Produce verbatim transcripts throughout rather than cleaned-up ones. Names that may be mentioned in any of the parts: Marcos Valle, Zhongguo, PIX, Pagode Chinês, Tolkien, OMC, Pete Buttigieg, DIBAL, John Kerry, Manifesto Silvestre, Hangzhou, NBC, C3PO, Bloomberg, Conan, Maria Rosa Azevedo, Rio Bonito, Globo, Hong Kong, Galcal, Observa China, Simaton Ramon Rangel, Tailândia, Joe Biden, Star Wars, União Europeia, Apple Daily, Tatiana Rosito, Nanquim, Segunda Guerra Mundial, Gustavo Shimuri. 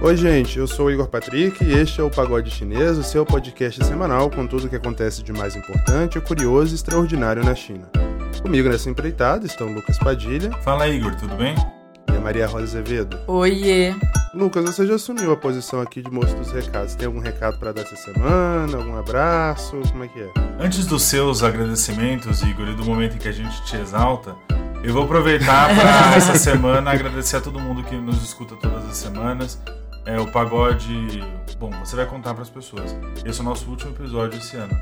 Oi gente, eu sou o Igor Patrick e este é o Pagode Chinês, o seu podcast semanal com tudo o que acontece de mais importante, curioso e extraordinário na China. Comigo nessa empreitada estão Lucas Padilha. Fala Igor, tudo bem? E a Maria Rosa Azevedo. Oiê! Lucas, você já assumiu a posição aqui de moço dos recados. Tem algum recado para dar essa semana? Algum abraço? Como é que é? Antes dos seus agradecimentos, Igor, e do momento em que a gente te exalta, eu vou aproveitar para essa semana agradecer a todo mundo que nos escuta todas as semanas. É o Pagode... Bom, você vai contar para as pessoas. Esse é o nosso último episódio esse ano.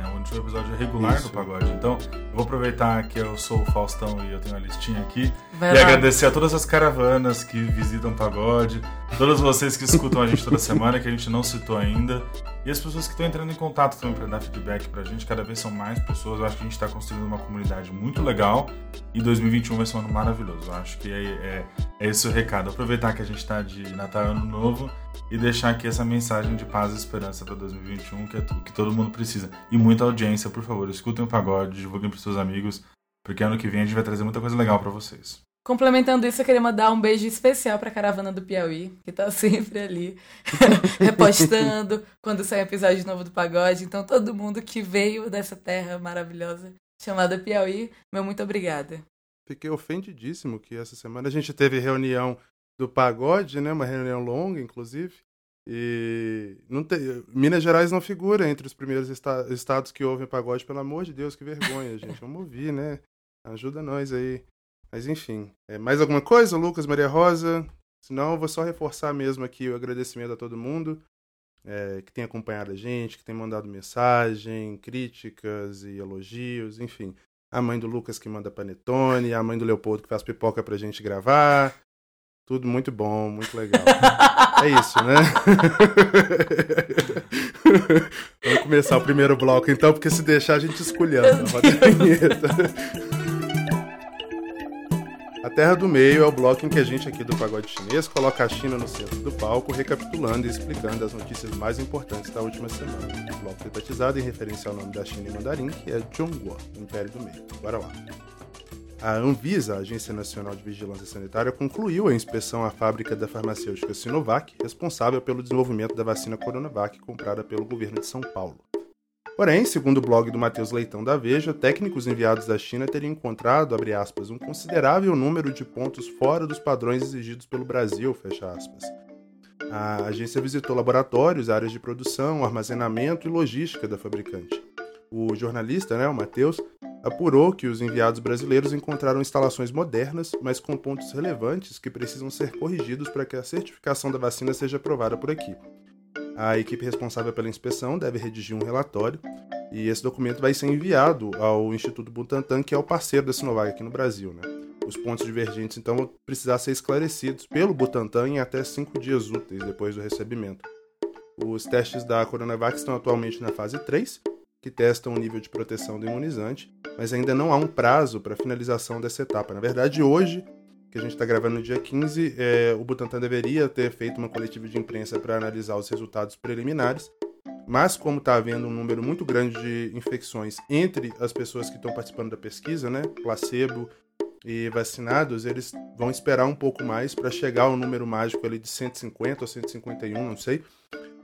É o último episódio regular Isso. do Pagode. Então, eu vou aproveitar que eu sou o Faustão e eu tenho a listinha aqui. Vai e lá. Agradecer a todas as caravanas que visitam o Pagode, todos vocês que escutam a gente toda semana, que a gente não citou ainda. E as pessoas que estão entrando em contato também para dar feedback para a gente. Cada vez são mais pessoas. Eu acho que a gente está construindo uma comunidade muito legal. E dois mil e vinte e um vai ser um ano maravilhoso. Eu acho que é, é, é esse o recado. Aproveitar que a gente está de Natal e Ano Novo e deixar aqui essa mensagem de paz e esperança para dois mil e vinte e um, que é tudo que todo mundo precisa. E muita audiência, por favor. Escutem o Pagode, divulguem para seus amigos, porque ano que vem a gente vai trazer muita coisa legal para vocês. Complementando isso, eu queria mandar um beijo especial pra Caravana do Piauí, que tá sempre ali, repostando quando sai episódio novo do Pagode. Então, todo mundo que veio dessa terra maravilhosa chamada Piauí, meu muito obrigada. Fiquei ofendidíssimo que essa semana a gente teve reunião do Pagode, né? Uma reunião longa, inclusive. E não te... Minas Gerais não figura entre os primeiros esta... estados que ouvem Pagode. Pelo amor de Deus, que vergonha, gente. Vamos ouvir, né? Ajuda nós aí. Mas enfim, é, mais alguma coisa, Lucas, Maria Rosa? Se não, eu vou só reforçar mesmo aqui o agradecimento a todo mundo é, que tem acompanhado a gente, que tem mandado mensagem, críticas e elogios, enfim. A mãe do Lucas que manda panetone, a mãe do Leopoldo que faz pipoca pra gente gravar. Tudo muito bom, muito legal. É isso, né? Vamos começar o primeiro bloco então, porque se deixar a gente esculhando. Roda a vinheta. A Terra do Meio é o bloco em que a gente aqui do Pagode Chinês coloca a China no centro do palco, recapitulando e explicando as notícias mais importantes da última semana. O bloco foi batizado em referência ao nome da China em mandarim, que é Zhongguo, Império do Meio. Bora lá. A Anvisa, a Agência Nacional de Vigilância Sanitária, concluiu a inspeção à fábrica da farmacêutica Sinovac, responsável pelo desenvolvimento da vacina Coronavac comprada pelo governo de São Paulo. Porém, segundo o blog do Matheus Leitão da Veja, técnicos enviados da China teriam encontrado, abre aspas, um considerável número de pontos fora dos padrões exigidos pelo Brasil, fecha aspas. A agência visitou laboratórios, áreas de produção, armazenamento e logística da fabricante. O jornalista, né, o Matheus, apurou que os enviados brasileiros encontraram instalações modernas, mas com pontos relevantes que precisam ser corrigidos para que a certificação da vacina seja aprovada por aqui. A equipe responsável pela inspeção deve redigir um relatório e esse documento vai ser enviado ao Instituto Butantan, que é o parceiro da Sinovac aqui no Brasil, né? Os pontos divergentes, então, vão precisar ser esclarecidos pelo Butantan em até cinco dias úteis depois do recebimento. Os testes da Coronavac estão atualmente na fase três, que testam o nível de proteção do imunizante, mas ainda não há um prazo para a finalização dessa etapa. Na verdade, hoje, que a gente está gravando no dia quinze, é, o Butantan deveria ter feito uma coletiva de imprensa para analisar os resultados preliminares, mas como está havendo um número muito grande de infecções entre as pessoas que estão participando da pesquisa, né, placebo e vacinados, eles vão esperar um pouco mais para chegar ao número mágico ali de cento e cinquenta ou cento e cinquenta e um, não sei,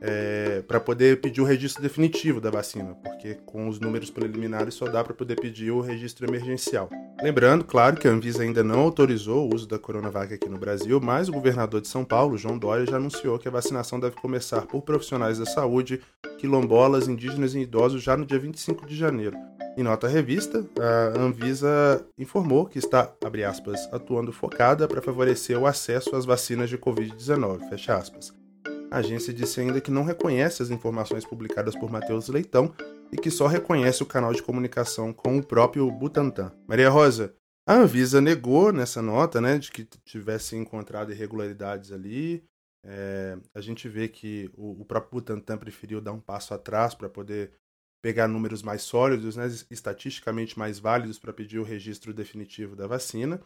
é, para poder pedir o registro definitivo da vacina, porque com os números preliminares só dá para poder pedir o registro emergencial. Lembrando, claro, que a Anvisa ainda não autorizou o uso da Coronavac aqui no Brasil, mas o governador de São Paulo, João Dória, já anunciou que a vacinação deve começar por profissionais da saúde, quilombolas, indígenas e idosos já no dia vinte e cinco de janeiro. Em nota à revista, a Anvisa informou que está, abre aspas, atuando focada para favorecer o acesso às vacinas de covid dezenove, fecha aspas. A agência disse ainda que não reconhece as informações publicadas por Matheus Leitão e que só reconhece o canal de comunicação com o próprio Butantan. Maria Rosa, a Anvisa negou nessa nota, né, de que tivesse encontrado irregularidades ali. É, a gente vê que o, o próprio Butantan preferiu dar um passo atrás para poder pegar números mais sólidos, né, estatisticamente mais válidos para pedir o registro definitivo da vacina.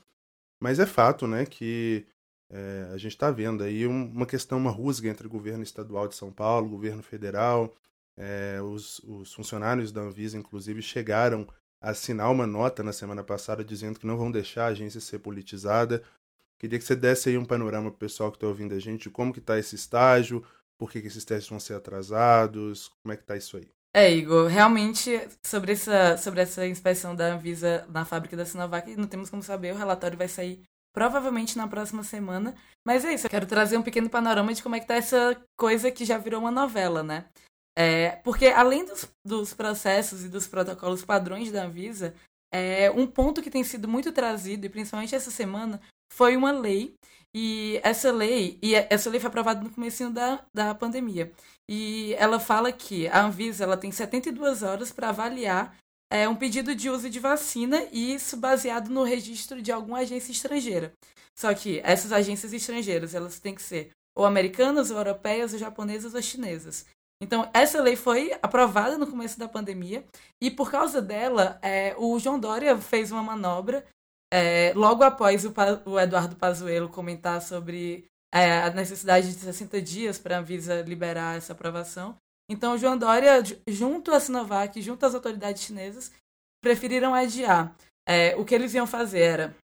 Mas é fato, né, que... É, a gente está vendo aí uma questão, uma rusga entre o governo estadual de São Paulo, o governo federal, é, os, os funcionários da Anvisa, inclusive, chegaram a assinar uma nota na semana passada dizendo que não vão deixar a agência ser politizada, Queria que você desse aí um panorama para o pessoal que está ouvindo a gente, como que está esse estágio, por que, que esses testes vão ser atrasados, como é que está isso aí? É, Igor, realmente, sobre essa, sobre essa inspeção da Anvisa na fábrica da Sinovac, não temos como saber, o relatório vai sair provavelmente na próxima semana, mas é isso, eu quero trazer um pequeno panorama de como é que está essa coisa que já virou uma novela, né? É, porque além dos, dos processos e dos protocolos padrões da Anvisa, é, um ponto que tem sido muito trazido, e principalmente essa semana, foi uma lei, e essa lei, e essa lei foi aprovada no comecinho da, da pandemia. E ela fala que a Anvisa ela tem setenta e duas horas para avaliar é, um pedido de uso de vacina, e isso baseado no registro de alguma agência estrangeira. Só que essas agências estrangeiras, elas têm que ser ou americanas, ou europeias, ou japonesas, ou chinesas. Então, essa lei foi aprovada no começo da pandemia, e por causa dela, é, o João Dória fez uma manobra. É, logo após o, o Eduardo Pazuello comentar sobre é, a necessidade de sessenta dias para a Anvisa liberar essa aprovação, então o João Dória, junto à Sinovac, junto às autoridades chinesas, preferiram adiar. É, o que eles iam fazer era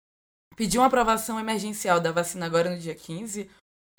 pedir uma aprovação emergencial da vacina agora no dia quinze,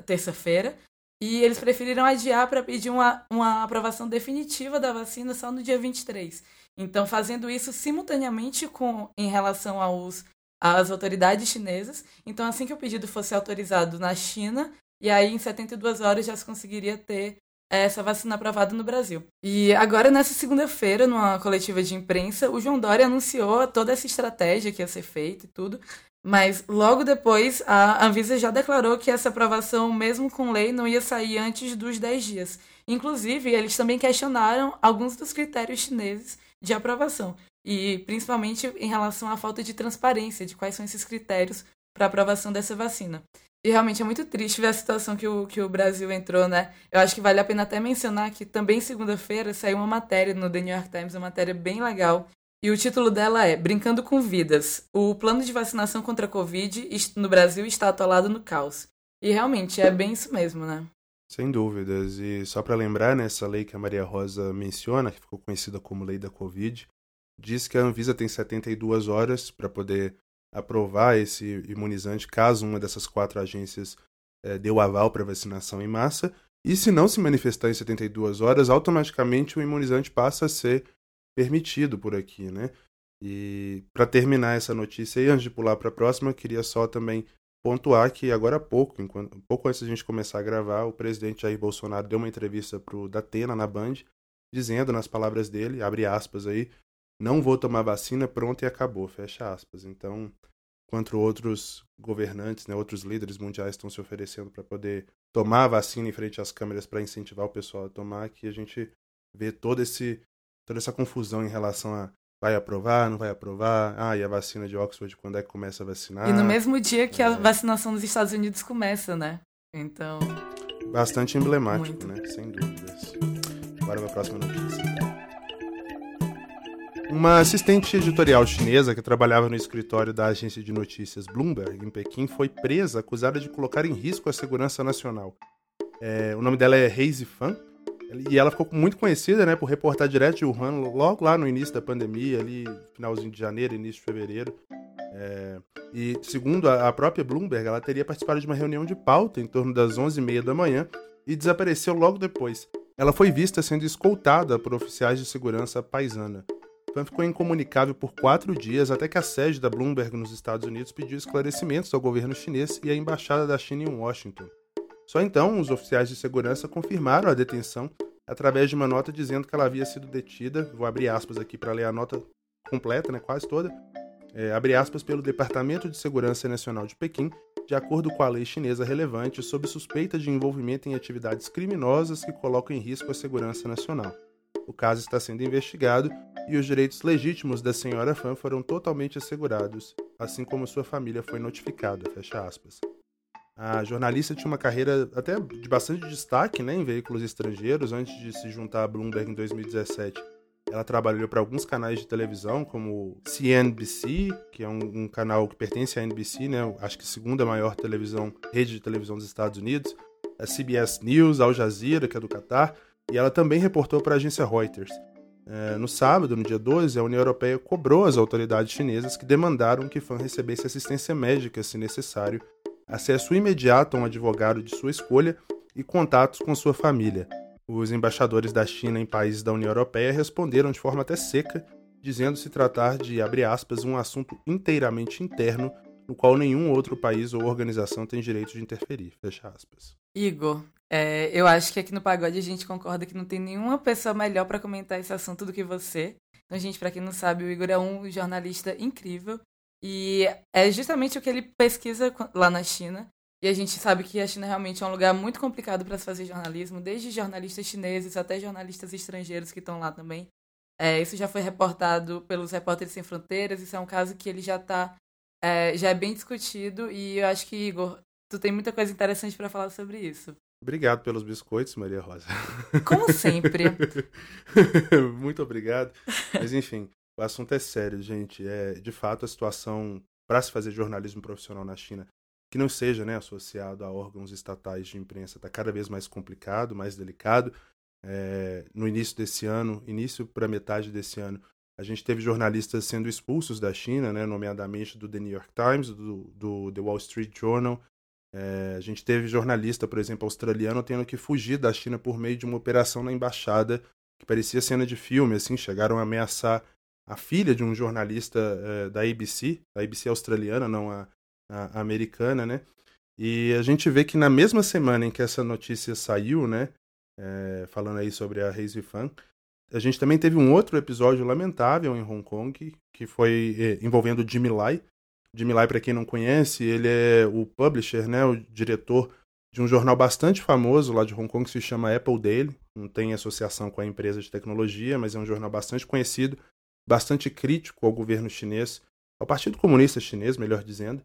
terça-feira, e eles preferiram adiar para pedir uma, uma aprovação definitiva da vacina só no dia vinte e três. Então, fazendo isso simultaneamente com, em relação aos as autoridades chinesas, então assim que o pedido fosse autorizado na China, e aí em setenta e duas horas já se conseguiria ter essa vacina aprovada no Brasil. E agora, nessa segunda-feira, numa coletiva de imprensa, o João Dória anunciou toda essa estratégia que ia ser feita e tudo, mas logo depois a Anvisa já declarou que essa aprovação, mesmo com lei, não ia sair antes dos dez dias. Inclusive, eles também questionaram alguns dos critérios chineses de aprovação. E principalmente em relação à falta de transparência de quais são esses critérios para aprovação dessa vacina. E realmente é muito triste ver a situação que o, que o Brasil entrou, né? Eu acho que vale a pena até mencionar que também segunda-feira saiu uma matéria no The New York Times, uma matéria bem legal, e o título dela é Brincando com Vidas. O plano de vacinação contra a Covid no Brasil está atolado no caos. E realmente é bem isso mesmo, né? Sem dúvidas. E só para lembrar, né, essa lei que a Maria Rosa menciona, que ficou conhecida como Lei da Covid, diz que a Anvisa tem setenta e duas horas para poder aprovar esse imunizante, caso uma dessas quatro agências eh, dê o aval para vacinação em massa. E se não se manifestar em setenta e duas horas, automaticamente o imunizante passa a ser permitido por aqui, né? E para terminar essa notícia, e antes de pular para a próxima, queria só também pontuar que agora há pouco, enquanto, pouco antes da gente começar a gravar, o presidente Jair Bolsonaro deu uma entrevista para o Datena na Band, dizendo nas palavras dele, abre aspas aí, não vou tomar vacina, pronto e acabou, fecha aspas. Então, enquanto outros governantes, né, outros líderes mundiais estão se oferecendo para poder tomar a vacina em frente às câmeras para incentivar o pessoal a tomar, aqui a gente vê todo esse, toda essa confusão em relação a vai aprovar, não vai aprovar, ah, e a vacina de Oxford, quando é que começa a vacinar? E no mesmo dia que é... a vacinação nos Estados Unidos começa, né? Então... Bastante emblemático, muito, né? Sem dúvidas. Bora para a próxima notícia. Uma assistente editorial chinesa que trabalhava no escritório da agência de notícias Bloomberg, em Pequim, foi presa acusada de colocar em risco a segurança nacional. É, o nome dela é Haze Fan, e ela ficou muito conhecida, né, por reportar direto de Wuhan logo lá no início da pandemia, ali finalzinho de janeiro, início de fevereiro. É, e segundo a própria Bloomberg, ela teria participado de uma reunião de pauta em torno das onze e meia da manhã e desapareceu logo depois. Ela foi vista sendo escoltada por oficiais de segurança paisana. Fan ficou incomunicável por quatro dias até que a sede da Bloomberg nos Estados Unidos pediu esclarecimentos ao governo chinês e à embaixada da China em Washington. Só então, os oficiais de segurança confirmaram a detenção através de uma nota dizendo que ela havia sido detida, vou abrir aspas aqui para ler a nota completa, né, quase toda, é, abre aspas, pelo Departamento de Segurança Nacional de Pequim, de acordo com a lei chinesa relevante, sob suspeita de envolvimento em atividades criminosas que colocam em risco a segurança nacional. O caso está sendo investigado e os direitos legítimos da senhora Fan foram totalmente assegurados, assim como sua família foi notificada, fecha aspas. A jornalista tinha uma carreira até de bastante destaque, né, em veículos estrangeiros. Antes de se juntar à Bloomberg em dois mil e dezessete, ela trabalhou para alguns canais de televisão, como C N B C, que é um, um canal que pertence à N B C, né, acho que a segunda maior televisão, rede de televisão dos Estados Unidos, a C B S News, Al Jazeera, que é do Catar, e ela também reportou para a agência Reuters. É, no sábado, no dia doze, a União Europeia cobrou as autoridades chinesas que demandaram que Fan recebesse assistência médica, se necessário, acesso imediato a um advogado de sua escolha e contatos com sua família. Os embaixadores da China em países da União Europeia responderam de forma até seca, dizendo se tratar de, abre aspas, um assunto inteiramente interno no qual nenhum outro país ou organização tem direito de interferir, fecha aspas. Igor, é, eu acho que aqui no Pagode a gente concorda que não tem nenhuma pessoa melhor para comentar esse assunto do que você. Então, gente, para quem não sabe, o Igor é um jornalista incrível e é justamente o que ele pesquisa lá na China. E a gente sabe que a China realmente é um lugar muito complicado para se fazer jornalismo, desde jornalistas chineses até jornalistas estrangeiros que estão lá também. É, isso já foi reportado pelos Repórteres Sem Fronteiras, isso é um caso que ele já tá, é, já é bem discutido e eu acho que, Igor, tu tem muita coisa interessante para falar sobre isso. Obrigado pelos biscoitos, Maria Rosa. Como sempre. Muito obrigado. Mas, enfim, o assunto é sério, gente. É, de fato, a situação para se fazer jornalismo profissional na China, que não seja, né, associado a órgãos estatais de imprensa, está cada vez mais complicado, mais delicado. É, no início desse ano, início para metade desse ano, a gente teve jornalistas sendo expulsos da China, né, nomeadamente do The New York Times, do, do The Wall Street Journal. É, a gente teve jornalista, por exemplo, australiano, tendo que fugir da China por meio de uma operação na embaixada, que parecia cena de filme, assim, chegaram a ameaçar a filha de um jornalista é, da A B C, da A B C australiana, não a A americana, né? E a gente vê que na mesma semana em que essa notícia saiu, né? É, falando aí sobre a Haze Fan, a gente também teve um outro episódio lamentável em Hong Kong, que, que foi é, envolvendo Jimmy Lai. Jimmy Lai, para quem não conhece, ele é o publisher, né? O diretor de um jornal bastante famoso lá de Hong Kong que se chama Apple Daily. Não tem associação com a empresa de tecnologia, mas é um jornal bastante conhecido, bastante crítico ao governo chinês, ao Partido Comunista Chinês, melhor dizendo.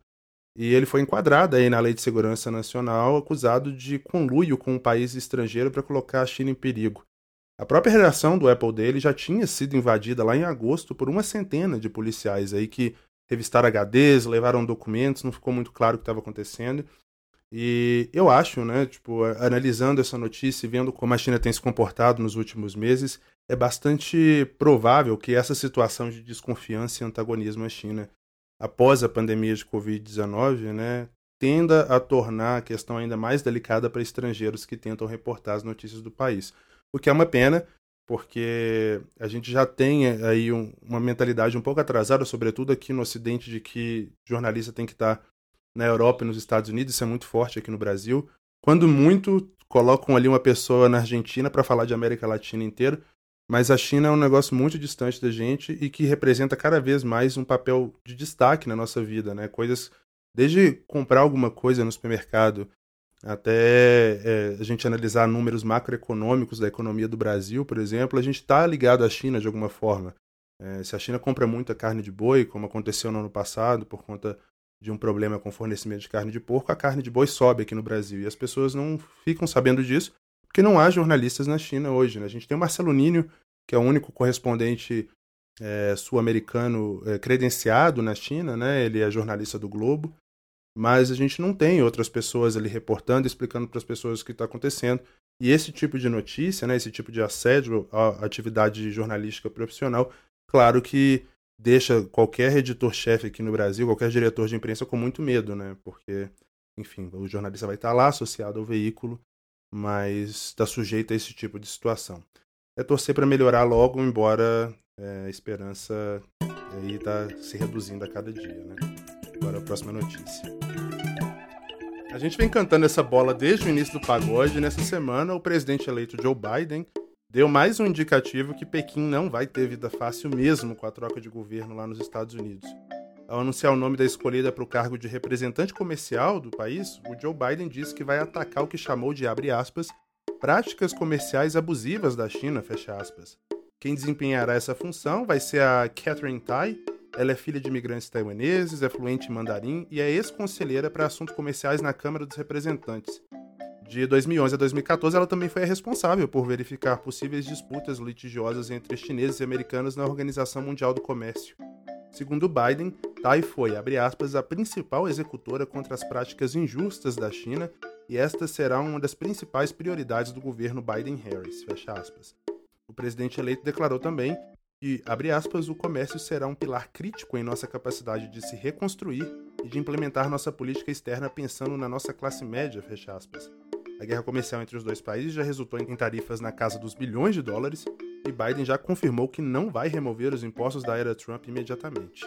E ele foi enquadrado aí na Lei de Segurança Nacional, acusado de conluio com um país estrangeiro para colocar a China em perigo. A própria redação do Apple Daily já tinha sido invadida lá em agosto por uma centena de policiais aí que revistaram H Ds, levaram documentos, não ficou muito claro o que estava acontecendo. E eu acho, né, tipo, analisando essa notícia e vendo como a China tem se comportado nos últimos meses, é bastante provável que essa situação de desconfiança e antagonismo à China após a pandemia de covid dezenove, né, tenda a tornar a questão ainda mais delicada para estrangeiros que tentam reportar as notícias do país. O que é uma pena, porque a gente já tem aí um, uma mentalidade um pouco atrasada, sobretudo aqui no Ocidente, de que jornalista tem que estar na Europa e nos Estados Unidos, isso é muito forte aqui no Brasil. Quando muito, colocam ali uma pessoa na Argentina para falar de América Latina inteira, mas a China é um negócio muito distante da gente e que representa cada vez mais um papel de destaque na nossa vida, né? Coisas, desde comprar alguma coisa no supermercado até é, a gente analisar números macroeconômicos da economia do Brasil, por exemplo, a gente está ligado à China de alguma forma. É, se a China compra muita carne de boi, como aconteceu no ano passado, por conta de um problema com fornecimento de carne de porco, a carne de boi sobe aqui no Brasil e as pessoas não ficam sabendo disso, porque não há jornalistas na China hoje, né? A gente tem o Marcelo Ninho, que é o único correspondente é, sul-americano é, credenciado na China, né? Ele é jornalista do Globo, mas a gente não tem outras pessoas ali reportando, explicando para as pessoas o que está acontecendo. E esse tipo de notícia, né? Esse tipo de assédio à atividade jornalística profissional, claro que deixa qualquer editor-chefe aqui no Brasil, qualquer diretor de imprensa com muito medo, né? Porque, enfim, o jornalista vai estar lá associado ao veículo, mas está sujeito a esse tipo de situação. É torcer para melhorar logo, embora é, a esperança está se reduzindo a cada dia, né? Agora a próxima notícia. A gente vem cantando essa bola desde o início do pagode. Nessa semana, o presidente eleito Joe Biden deu mais um indicativo que Pequim não vai ter vida fácil mesmo com a troca de governo lá nos Estados Unidos. Ao anunciar o nome da escolhida para o cargo de representante comercial do país, o Joe Biden disse que vai atacar o que chamou de, abre aspas, práticas comerciais abusivas da China, fecha aspas. Quem desempenhará essa função vai ser a Catherine Tai. Ela é filha de imigrantes taiwaneses, é fluente em mandarim e é ex-conselheira para assuntos comerciais na Câmara dos Representantes. De dois mil e onze a dois mil e catorze, ela também foi a responsável por verificar possíveis disputas litigiosas entre chineses e americanos na Organização Mundial do Comércio. Segundo Biden, Tai foi, abre aspas, a principal executora contra as práticas injustas da China e esta será uma das principais prioridades do governo Biden-Harris, fecha aspas. O presidente eleito declarou também que, abre aspas, o comércio será um pilar crítico em nossa capacidade de se reconstruir e de implementar nossa política externa pensando na nossa classe média, fecha aspas. A guerra comercial entre os dois países já resultou em tarifas na casa dos bilhões de dólares e Biden já confirmou que não vai remover os impostos da era Trump imediatamente.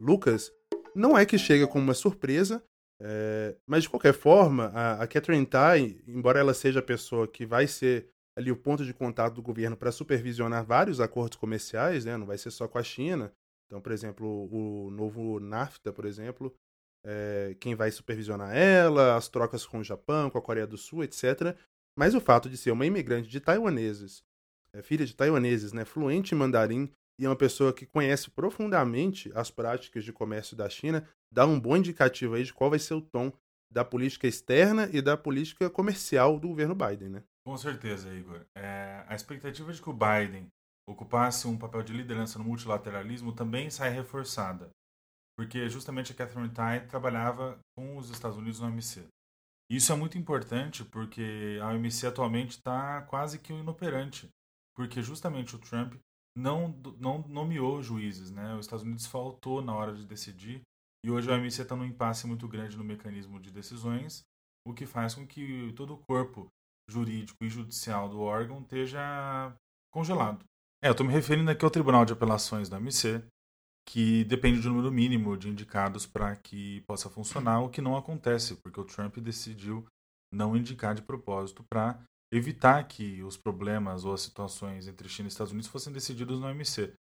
Lucas, não é que chega como uma surpresa, é... mas de qualquer forma, a, a Catherine Tai, embora ela seja a pessoa que vai ser ali o ponto de contato do governo para supervisionar vários acordos comerciais, né? Não vai ser só com a China. Então, por exemplo, o novo NAFTA, por exemplo, é, quem vai supervisionar ela, as trocas com o Japão, com a Coreia do Sul, etcétera. Mas o fato de ser uma imigrante de taiwaneses, é, filha de taiwaneses, né? Fluente em mandarim, e é uma pessoa que conhece profundamente as práticas de comércio da China, dá um bom indicativo aí de qual vai ser o tom da política externa e da política comercial do governo Biden, né? Com certeza, Igor. É, a expectativa de que o Biden ocupasse um papel de liderança no multilateralismo também sai reforçada, porque justamente a Catherine Tai trabalhava com os Estados Unidos na O M C. Isso é muito importante porque a O M C atualmente está quase que inoperante, porque justamente o Trump não, não nomeou juízes, né? Os Estados Unidos faltou na hora de decidir e hoje a O M C está num impasse muito grande no mecanismo de decisões, o que faz com que todo o corpo jurídico e judicial do órgão esteja congelado. É, eu estou me referindo aqui ao Tribunal de Apelações da O M C, que depende do número mínimo de indicados para que possa funcionar, o que não acontece, porque o Trump decidiu não indicar de propósito para evitar que os problemas ou as situações entre China e Estados Unidos fossem decididos na O M C.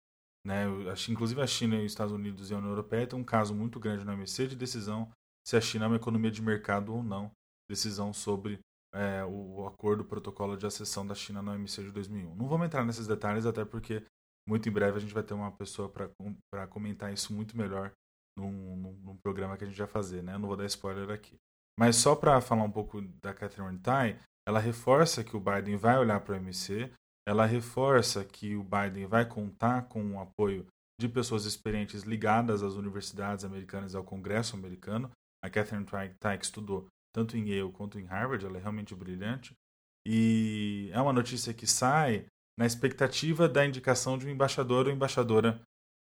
Né? Inclusive a China e os Estados Unidos e a União Europeia têm um caso muito grande na O M C de decisão se a China é uma economia de mercado ou não, decisão sobre É, o acordo, o protocolo de acessão da China na O M C de dois mil e um. Não vamos entrar nesses detalhes, até porque muito em breve a gente vai ter uma pessoa para comentar isso muito melhor num, num, num programa que a gente vai fazer, né? Eu não vou dar spoiler aqui. Mas só para falar um pouco da Catherine Tai, ela reforça que o Biden vai olhar para a O M C, ela reforça que o Biden vai contar com o apoio de pessoas experientes ligadas às universidades americanas e ao Congresso americano. A Catherine Tai, que estudou tanto em Yale quanto em Harvard, ela é realmente brilhante, e é uma notícia que sai na expectativa da indicação de um embaixador ou embaixadora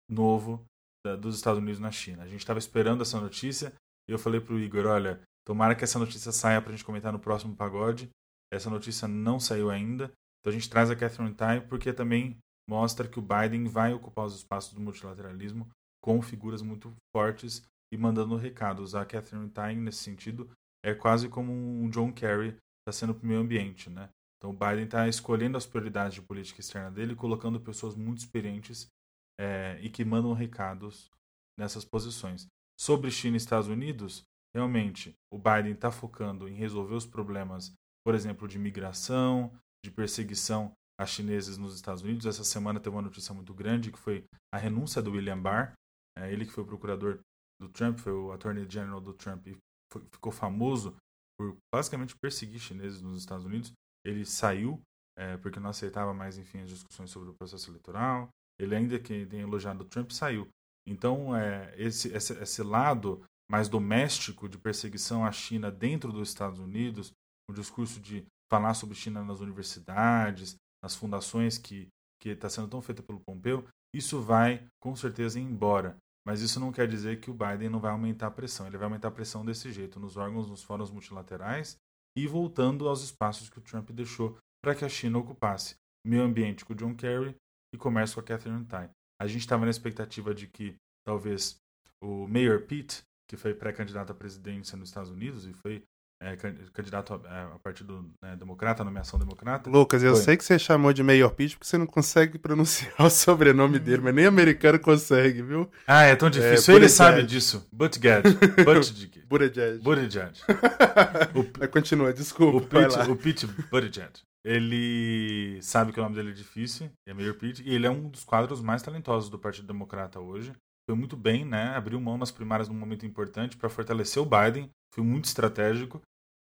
novo da, dos Estados Unidos na China. A gente estava esperando essa notícia, e eu falei para o Igor, olha, tomara que essa notícia saia para a gente comentar no próximo Pagode, essa notícia não saiu ainda, então a gente traz a Catherine Tai, porque também mostra que o Biden vai ocupar os espaços do multilateralismo com figuras muito fortes e mandando recados. A Catherine Tai, nesse sentido, é quase como um John Kerry está sendo para o meio ambiente, né? Então o Biden está escolhendo as prioridades de política externa dele, colocando pessoas muito experientes é, e que mandam recados nessas posições. Sobre China e Estados Unidos, realmente o Biden está focando em resolver os problemas, por exemplo, de migração, de perseguição a chineses nos Estados Unidos. Essa semana teve uma notícia muito grande que foi a renúncia do William Barr, é, ele que foi o procurador do Trump, foi o Attorney General do Trump e ficou famoso por basicamente perseguir chineses nos Estados Unidos. Ele saiu é, porque não aceitava mais, enfim, as discussões sobre o processo eleitoral. Ele ainda que tem elogiado o Trump, saiu. Então, é, esse, esse, esse lado mais doméstico de perseguição à China dentro dos Estados Unidos, o discurso de falar sobre China nas universidades, nas fundações que está sendo tão feita pelo Pompeu, isso vai, com certeza, ir embora. Mas isso não quer dizer que o Biden não vai aumentar a pressão. Ele vai aumentar a pressão desse jeito, nos órgãos, nos fóruns multilaterais e voltando aos espaços que o Trump deixou para que a China ocupasse. Meio ambiente com o John Kerry e comércio com a Catherine Tai. A gente estava na expectativa de que talvez o Mayor Pete, que foi pré-candidato à presidência nos Estados Unidos e foi é, candidato a, a partido né, democrata, a nomeação democrata. Lucas, eu foi. sei que você chamou de Mayor Pete porque você não consegue pronunciar o sobrenome dele, mas nem americano consegue, viu? Ah, é tão difícil. É, ele sabe disso. Buttigieg. Buttigieg. Buttigieg. Buttigieg. Mas continua, desculpa. O Pete, o Pete Buttigieg. Ele sabe que o nome dele é difícil, é Mayor Pete, e ele é um dos quadros mais talentosos do Partido Democrata hoje. Foi muito bem, né? Abriu mão nas primárias num momento importante para fortalecer o Biden. Foi muito estratégico.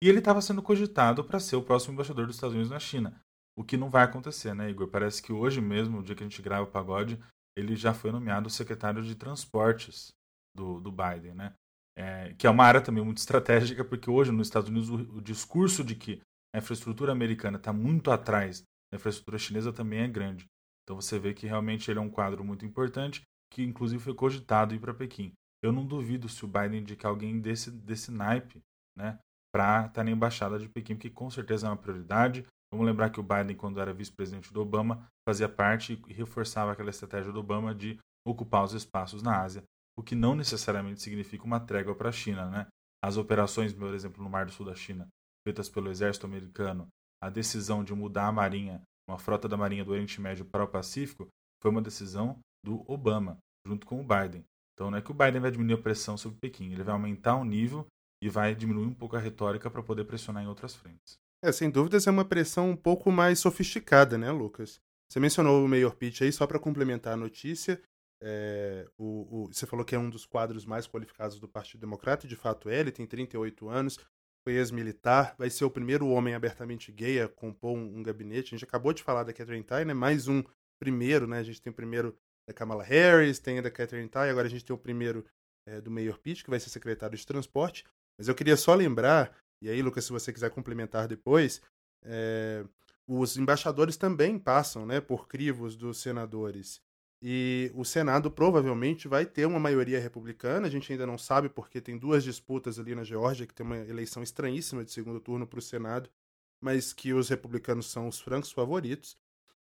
E ele estava sendo cogitado para ser o próximo embaixador dos Estados Unidos na China. O que não vai acontecer, né, Igor? Parece que hoje mesmo, o dia que a gente grava o Pagode, ele já foi nomeado secretário de Transportes do, do Biden, né? É, que é uma área também muito estratégica, porque hoje nos Estados Unidos o, o discurso de que a infraestrutura americana está muito atrás da infraestrutura chinesa também é grande. Então você vê que realmente ele é um quadro muito importante, que inclusive foi cogitado ir para Pequim. Eu não duvido se o Biden indicar alguém desse, desse naipe, né, para estar na embaixada de Pequim, porque com certeza é uma prioridade. Vamos lembrar que o Biden, quando era vice-presidente do Obama, fazia parte e reforçava aquela estratégia do Obama de ocupar os espaços na Ásia, o que não necessariamente significa uma trégua para a China, né? As operações, por exemplo, no Mar do Sul da China, feitas pelo exército americano, a decisão de mudar a marinha, uma frota da marinha do Oriente Médio para o Pacífico, foi uma decisão do Obama, junto com o Biden. Então não é que o Biden vai diminuir a pressão sobre Pequim, ele vai aumentar o nível e vai diminuir um pouco a retórica para poder pressionar em outras frentes. É, sem dúvidas é uma pressão um pouco mais sofisticada, né, Lucas? Você mencionou o Mayor Pete aí, só para complementar a notícia, é, o, o, você falou que é um dos quadros mais qualificados do Partido Democrata, e de fato é, ele tem trinta e oito anos, foi ex-militar, vai ser o primeiro homem abertamente gay a compor um, um gabinete. A gente acabou de falar da Catherine Tai, né? Mais um primeiro, né? A gente tem o primeiro da Kamala Harris, tem a da Catherine Tai, agora a gente tem o primeiro é, do Mayor Pete, que vai ser secretário de transporte. Mas eu queria só lembrar, e aí, Lucas, se você quiser complementar depois, é, os embaixadores também passam, né, por crivos dos senadores. E o Senado provavelmente vai ter uma maioria republicana, a gente ainda não sabe porque tem duas disputas ali na Geórgia, que tem uma eleição estranhíssima de segundo turno para o Senado, mas que os republicanos são os francos favoritos.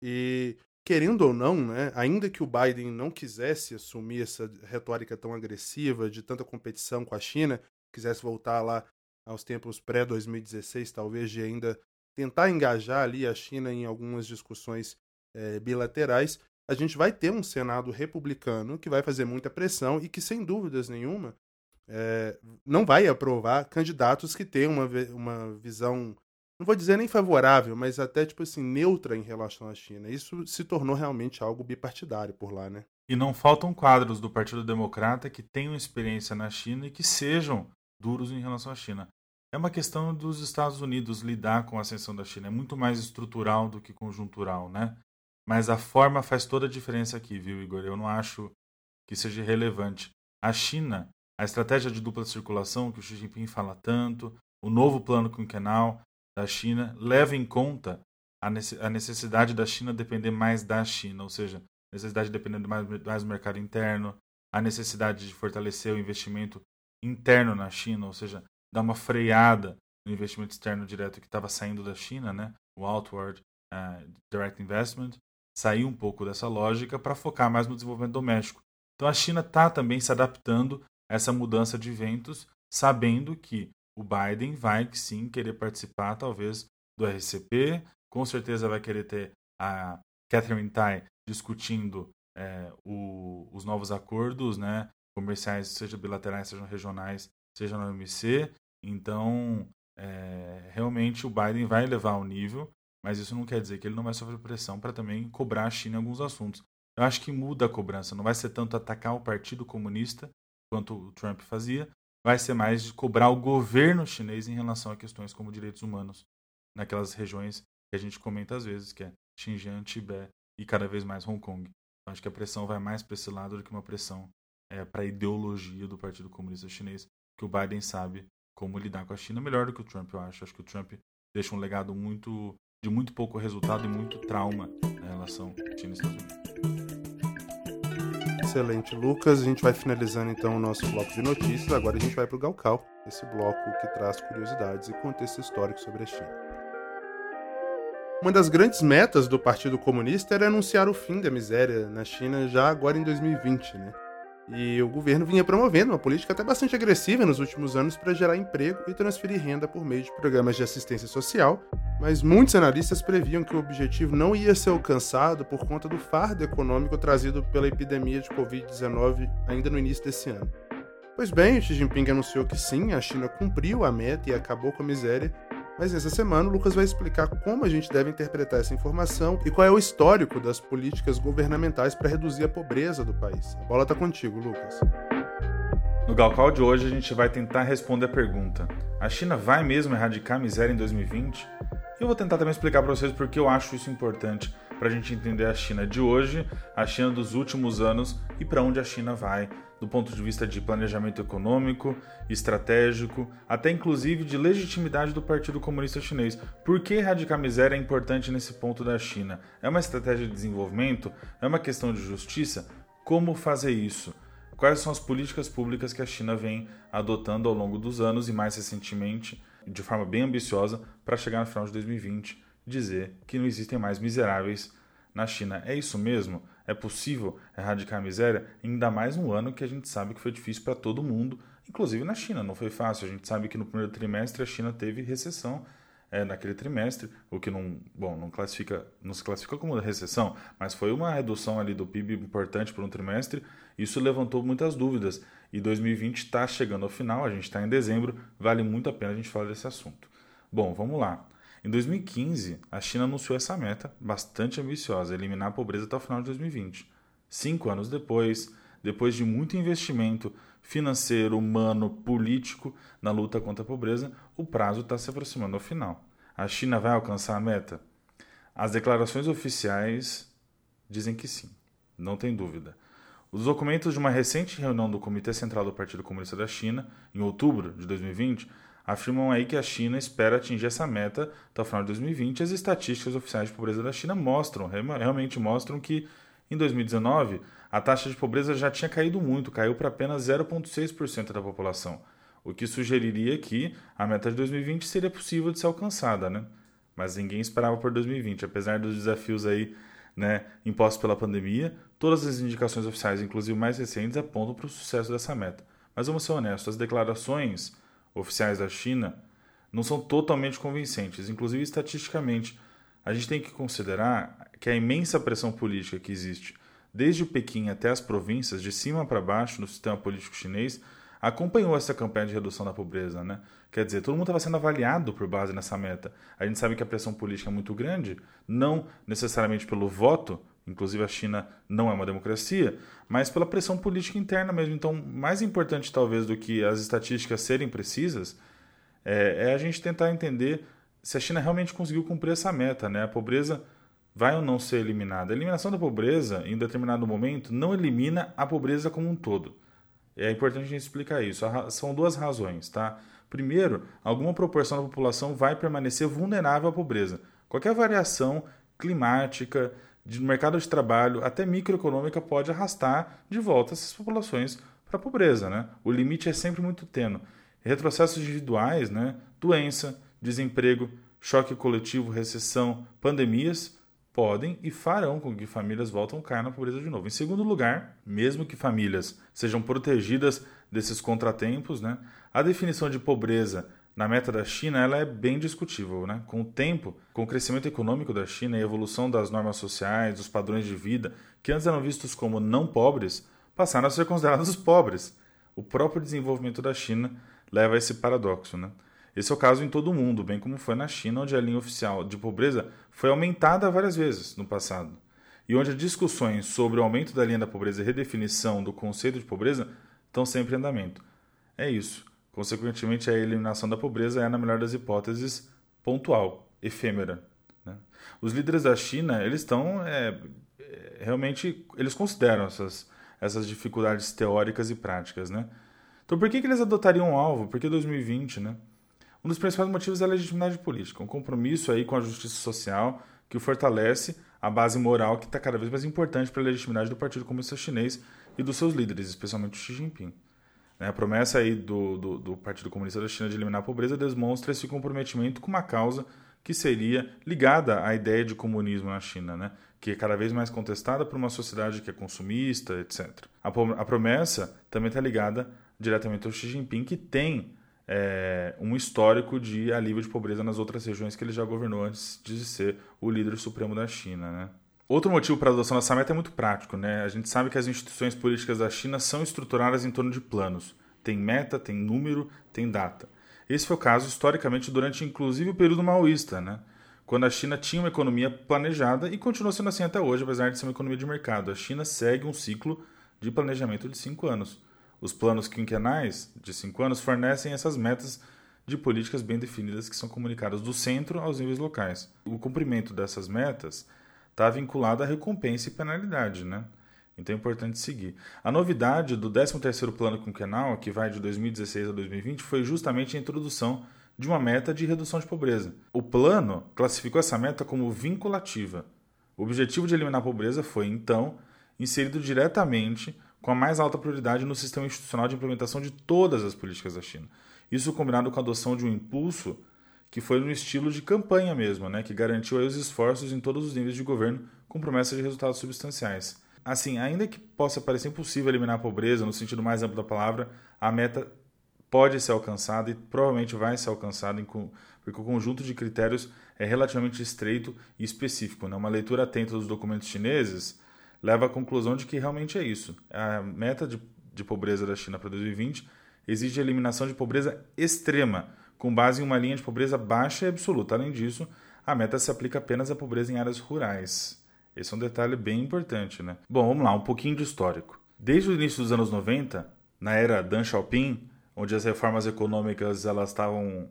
E, querendo ou não, né, ainda que o Biden não quisesse assumir essa retórica tão agressiva, de tanta competição com a China, quisesse voltar lá aos tempos pré-dois mil e dezesseis, talvez, de ainda tentar engajar ali a China em algumas discussões é, bilaterais, a gente vai ter um Senado republicano que vai fazer muita pressão e que, sem dúvidas nenhuma, é, não vai aprovar candidatos que têm uma, uma visão, não vou dizer nem favorável, mas até, tipo assim, neutra em relação à China. Isso se tornou realmente algo bipartidário por lá, né? E não faltam quadros do Partido Democrata que tenham experiência na China e que sejam duros em relação à China. É uma questão dos Estados Unidos lidar com a ascensão da China. É muito mais estrutural do que conjuntural, né? Mas a forma faz toda a diferença aqui, viu, Igor? Eu não acho que seja relevante. A China, a estratégia de dupla circulação que o Xi Jinping fala tanto, o novo plano quinquenal da China, leva em conta a necessidade da China depender mais da China, ou seja, a necessidade de depender mais, mais do mercado interno, a necessidade de fortalecer o investimento interno na China, ou seja, dar uma freada no investimento externo direto que estava saindo da China, né? O outward uh, direct investment, sair um pouco dessa lógica para focar mais no desenvolvimento doméstico. Então a China está também se adaptando a essa mudança de ventos, sabendo que o Biden vai sim querer participar talvez do R C P, com certeza vai querer ter a Catherine Tai discutindo é, o, os novos acordos, né, comerciais, seja bilaterais, sejam regionais, seja na O M C. Então é, realmente o Biden vai elevar o nível, mas isso não quer dizer que ele não vai sofrer pressão para também cobrar a China em alguns assuntos. Eu acho que muda a cobrança, não vai ser tanto atacar o Partido Comunista, quanto o Trump fazia, vai ser mais de cobrar o governo chinês em relação a questões como direitos humanos, naquelas regiões que a gente comenta às vezes, que é Xinjiang, Tibete e cada vez mais Hong Kong. Eu acho que a pressão vai mais para esse lado do que uma pressão é, para a ideologia do Partido Comunista Chinês, que o Biden sabe como lidar com a China melhor do que o Trump, eu acho. Eu acho que o Trump deixa um legado muito... de muito pouco resultado e muito trauma na relação China-Estados Unidos. Excelente, Lucas. A gente vai finalizando, então, o nosso bloco de notícias. Agora a gente vai para o Galcal, esse bloco que traz curiosidades e contexto histórico sobre a China. Uma das grandes metas do Partido Comunista era anunciar o fim da miséria na China já agora em dois mil e vinte, né? E o governo vinha promovendo uma política até bastante agressiva nos últimos anos para gerar emprego e transferir renda por meio de programas de assistência social, mas muitos analistas previam que o objetivo não ia ser alcançado por conta do fardo econômico trazido pela epidemia de covid dezenove ainda no início desse ano. Pois bem, Xi Jinping anunciou que sim, a China cumpriu a meta e acabou com a miséria, mas nessa semana o Lucas vai explicar como a gente deve interpretar essa informação e qual é o histórico das políticas governamentais para reduzir a pobreza do país. A bola está contigo, Lucas. No Galcal de hoje a gente vai tentar responder a pergunta: a China vai mesmo erradicar a miséria em dois mil e vinte? Eu vou tentar também explicar para vocês porque eu acho isso importante. para a gente entender a China de hoje, a China dos últimos anos e para onde a China vai, do ponto de vista de planejamento econômico, estratégico, até inclusive de legitimidade do Partido Comunista Chinês. Por que erradicar a miséria é importante nesse ponto da China? É uma estratégia de desenvolvimento? É uma questão de justiça? Como fazer isso? Quais são as políticas públicas que a China vem adotando ao longo dos anos e mais recentemente, de forma bem ambiciosa, para chegar no final de dois mil e vinte e dizer que não existem mais miseráveis na China? É isso mesmo? É possível erradicar a miséria? Ainda mais num ano que a gente sabe que foi difícil para todo mundo, inclusive na China, não foi fácil. A gente sabe que no primeiro trimestre a China teve recessão é, naquele trimestre, o que não, bom, não, classifica, não se classifica como recessão, mas foi uma redução ali do P I B importante por um trimestre. Isso levantou muitas dúvidas e dois mil e vinte está chegando ao final, a gente está em dezembro, vale muito a pena a gente falar desse assunto. Bom, vamos lá. Em dois mil e quinze, a China anunciou essa meta bastante ambiciosa, eliminar a pobreza até o final de dois mil e vinte. Cinco anos depois, depois de muito investimento financeiro, humano, político na luta contra a pobreza, o prazo está se aproximando ao final. A China vai alcançar a meta? As declarações oficiais dizem que sim, não tem dúvida. Os documentos de uma recente reunião do Comitê Central do Partido Comunista da China, em outubro de dois mil e vinte, afirmam aí que a China espera atingir essa meta até o final de dois mil e vinte. As estatísticas oficiais de pobreza da China mostram, realmente mostram que em dois mil e dezenove a taxa de pobreza já tinha caído muito, caiu para apenas zero vírgula seis por cento da população, o que sugeriria que a meta de dois mil e vinte seria possível de ser alcançada, né? Mas ninguém esperava por dois mil e vinte, apesar dos desafios aí, né, impostos pela pandemia. Todas as indicações oficiais, inclusive mais recentes, apontam para o sucesso dessa meta. Mas vamos ser honestos, as declarações oficiais da China não são totalmente convincentes, inclusive estatisticamente. A gente tem que considerar que a imensa pressão política que existe desde Pequim até as províncias, de cima para baixo, no sistema político chinês, acompanhou essa campanha de redução da pobreza, né? Quer dizer, todo mundo estava sendo avaliado por base nessa meta. A gente sabe que a pressão política é muito grande, não necessariamente pelo voto, inclusive a China não é uma democracia, mas pela pressão política interna mesmo. Então, mais importante talvez do que as estatísticas serem precisas, é, é a gente tentar entender se a China realmente conseguiu cumprir essa meta, né? A pobreza vai ou não ser eliminada. A eliminação da pobreza, em determinado momento, não elimina a pobreza como um todo. É importante a gente explicar isso. São duas razões, tá? Primeiro, alguma proporção da população vai permanecer vulnerável à pobreza. Qualquer variação climática, de mercado de trabalho, até microeconômica, pode arrastar de volta essas populações para a pobreza, né? O limite é sempre muito tênue. Retrocessos individuais, né? Doença, desemprego, choque coletivo, recessão, pandemias, podem e farão com que famílias voltem a cair na pobreza de novo. Em segundo lugar, mesmo que famílias sejam protegidas desses contratempos, né? A definição de pobreza na meta da China ela é bem discutível, né? Com o tempo, com o crescimento econômico da China e a evolução das normas sociais, dos padrões de vida, que antes eram vistos como não pobres, passaram a ser considerados os pobres. O próprio desenvolvimento da China leva a esse paradoxo, né? Esse é o caso em todo o mundo, bem como foi na China, onde a linha oficial de pobreza foi aumentada várias vezes no passado, e onde as discussões sobre o aumento da linha da pobreza e redefinição do conceito de pobreza estão sempre em andamento. É isso. Consequentemente, a eliminação da pobreza é, na melhor das hipóteses, pontual, efêmera, né? Os líderes da China, eles estão, é, realmente, eles consideram essas, essas dificuldades teóricas e práticas, né? Então, por que que eles adotariam um alvo? Por que dois mil e vinte, né? Um dos principais motivos é a legitimidade política, um compromisso aí com a justiça social que fortalece a base moral que está cada vez mais importante para a legitimidade do Partido Comunista Chinês e dos seus líderes, especialmente Xi Jinping. A promessa aí do, do, do Partido Comunista da China de eliminar a pobreza demonstra esse comprometimento com uma causa que seria ligada à ideia de comunismo na China, né? Que é cada vez mais contestada por uma sociedade que é consumista, etcétera. A, a promessa também está ligada diretamente ao Xi Jinping, que tem é, um histórico de alívio de pobreza nas outras regiões que ele já governou antes de ser o líder supremo da China, né? Outro motivo para a adoção dessa meta é muito prático, né? A gente sabe que as instituições políticas da China são estruturadas em torno de planos. Tem meta, tem número, tem data. Esse foi o caso historicamente durante, inclusive, o período maoísta, né? Quando a China tinha uma economia planejada e continua sendo assim até hoje, apesar de ser uma economia de mercado. A China segue um ciclo de planejamento de cinco anos. Os planos quinquenais de cinco anos fornecem essas metas de políticas bem definidas que são comunicadas do centro aos níveis locais. O cumprimento dessas metas está vinculado à recompensa e penalidade, né? Então é importante seguir. A novidade do décimo terceiro Plano Quinquenal, que vai de dois mil e dezesseis a dois mil e vinte, foi justamente a introdução de uma meta de redução de pobreza. O plano classificou essa meta como vinculativa. O objetivo de eliminar a pobreza foi, então, inserido diretamente com a mais alta prioridade no sistema institucional de implementação de todas as políticas da China. Isso combinado com a adoção de um impulso que foi no estilo de campanha mesmo, né, que garantiu aí os esforços em todos os níveis de governo com promessa de resultados substanciais. Assim, ainda que possa parecer impossível eliminar a pobreza no sentido mais amplo da palavra, a meta pode ser alcançada e provavelmente vai ser alcançada, porque o conjunto de critérios é relativamente estreito e específico, né? Uma leitura atenta dos documentos chineses leva à conclusão de que realmente é isso. A meta de, de pobreza da China para dois mil e vinte exige a eliminação de pobreza extrema, com base em uma linha de pobreza baixa e absoluta. Além disso, a meta se aplica apenas à pobreza em áreas rurais. Esse é um detalhe bem importante, né? Bom, vamos lá, um pouquinho de histórico. Desde o início dos anos noventa, na era Deng Xiaoping, onde as reformas econômicas elas estavam,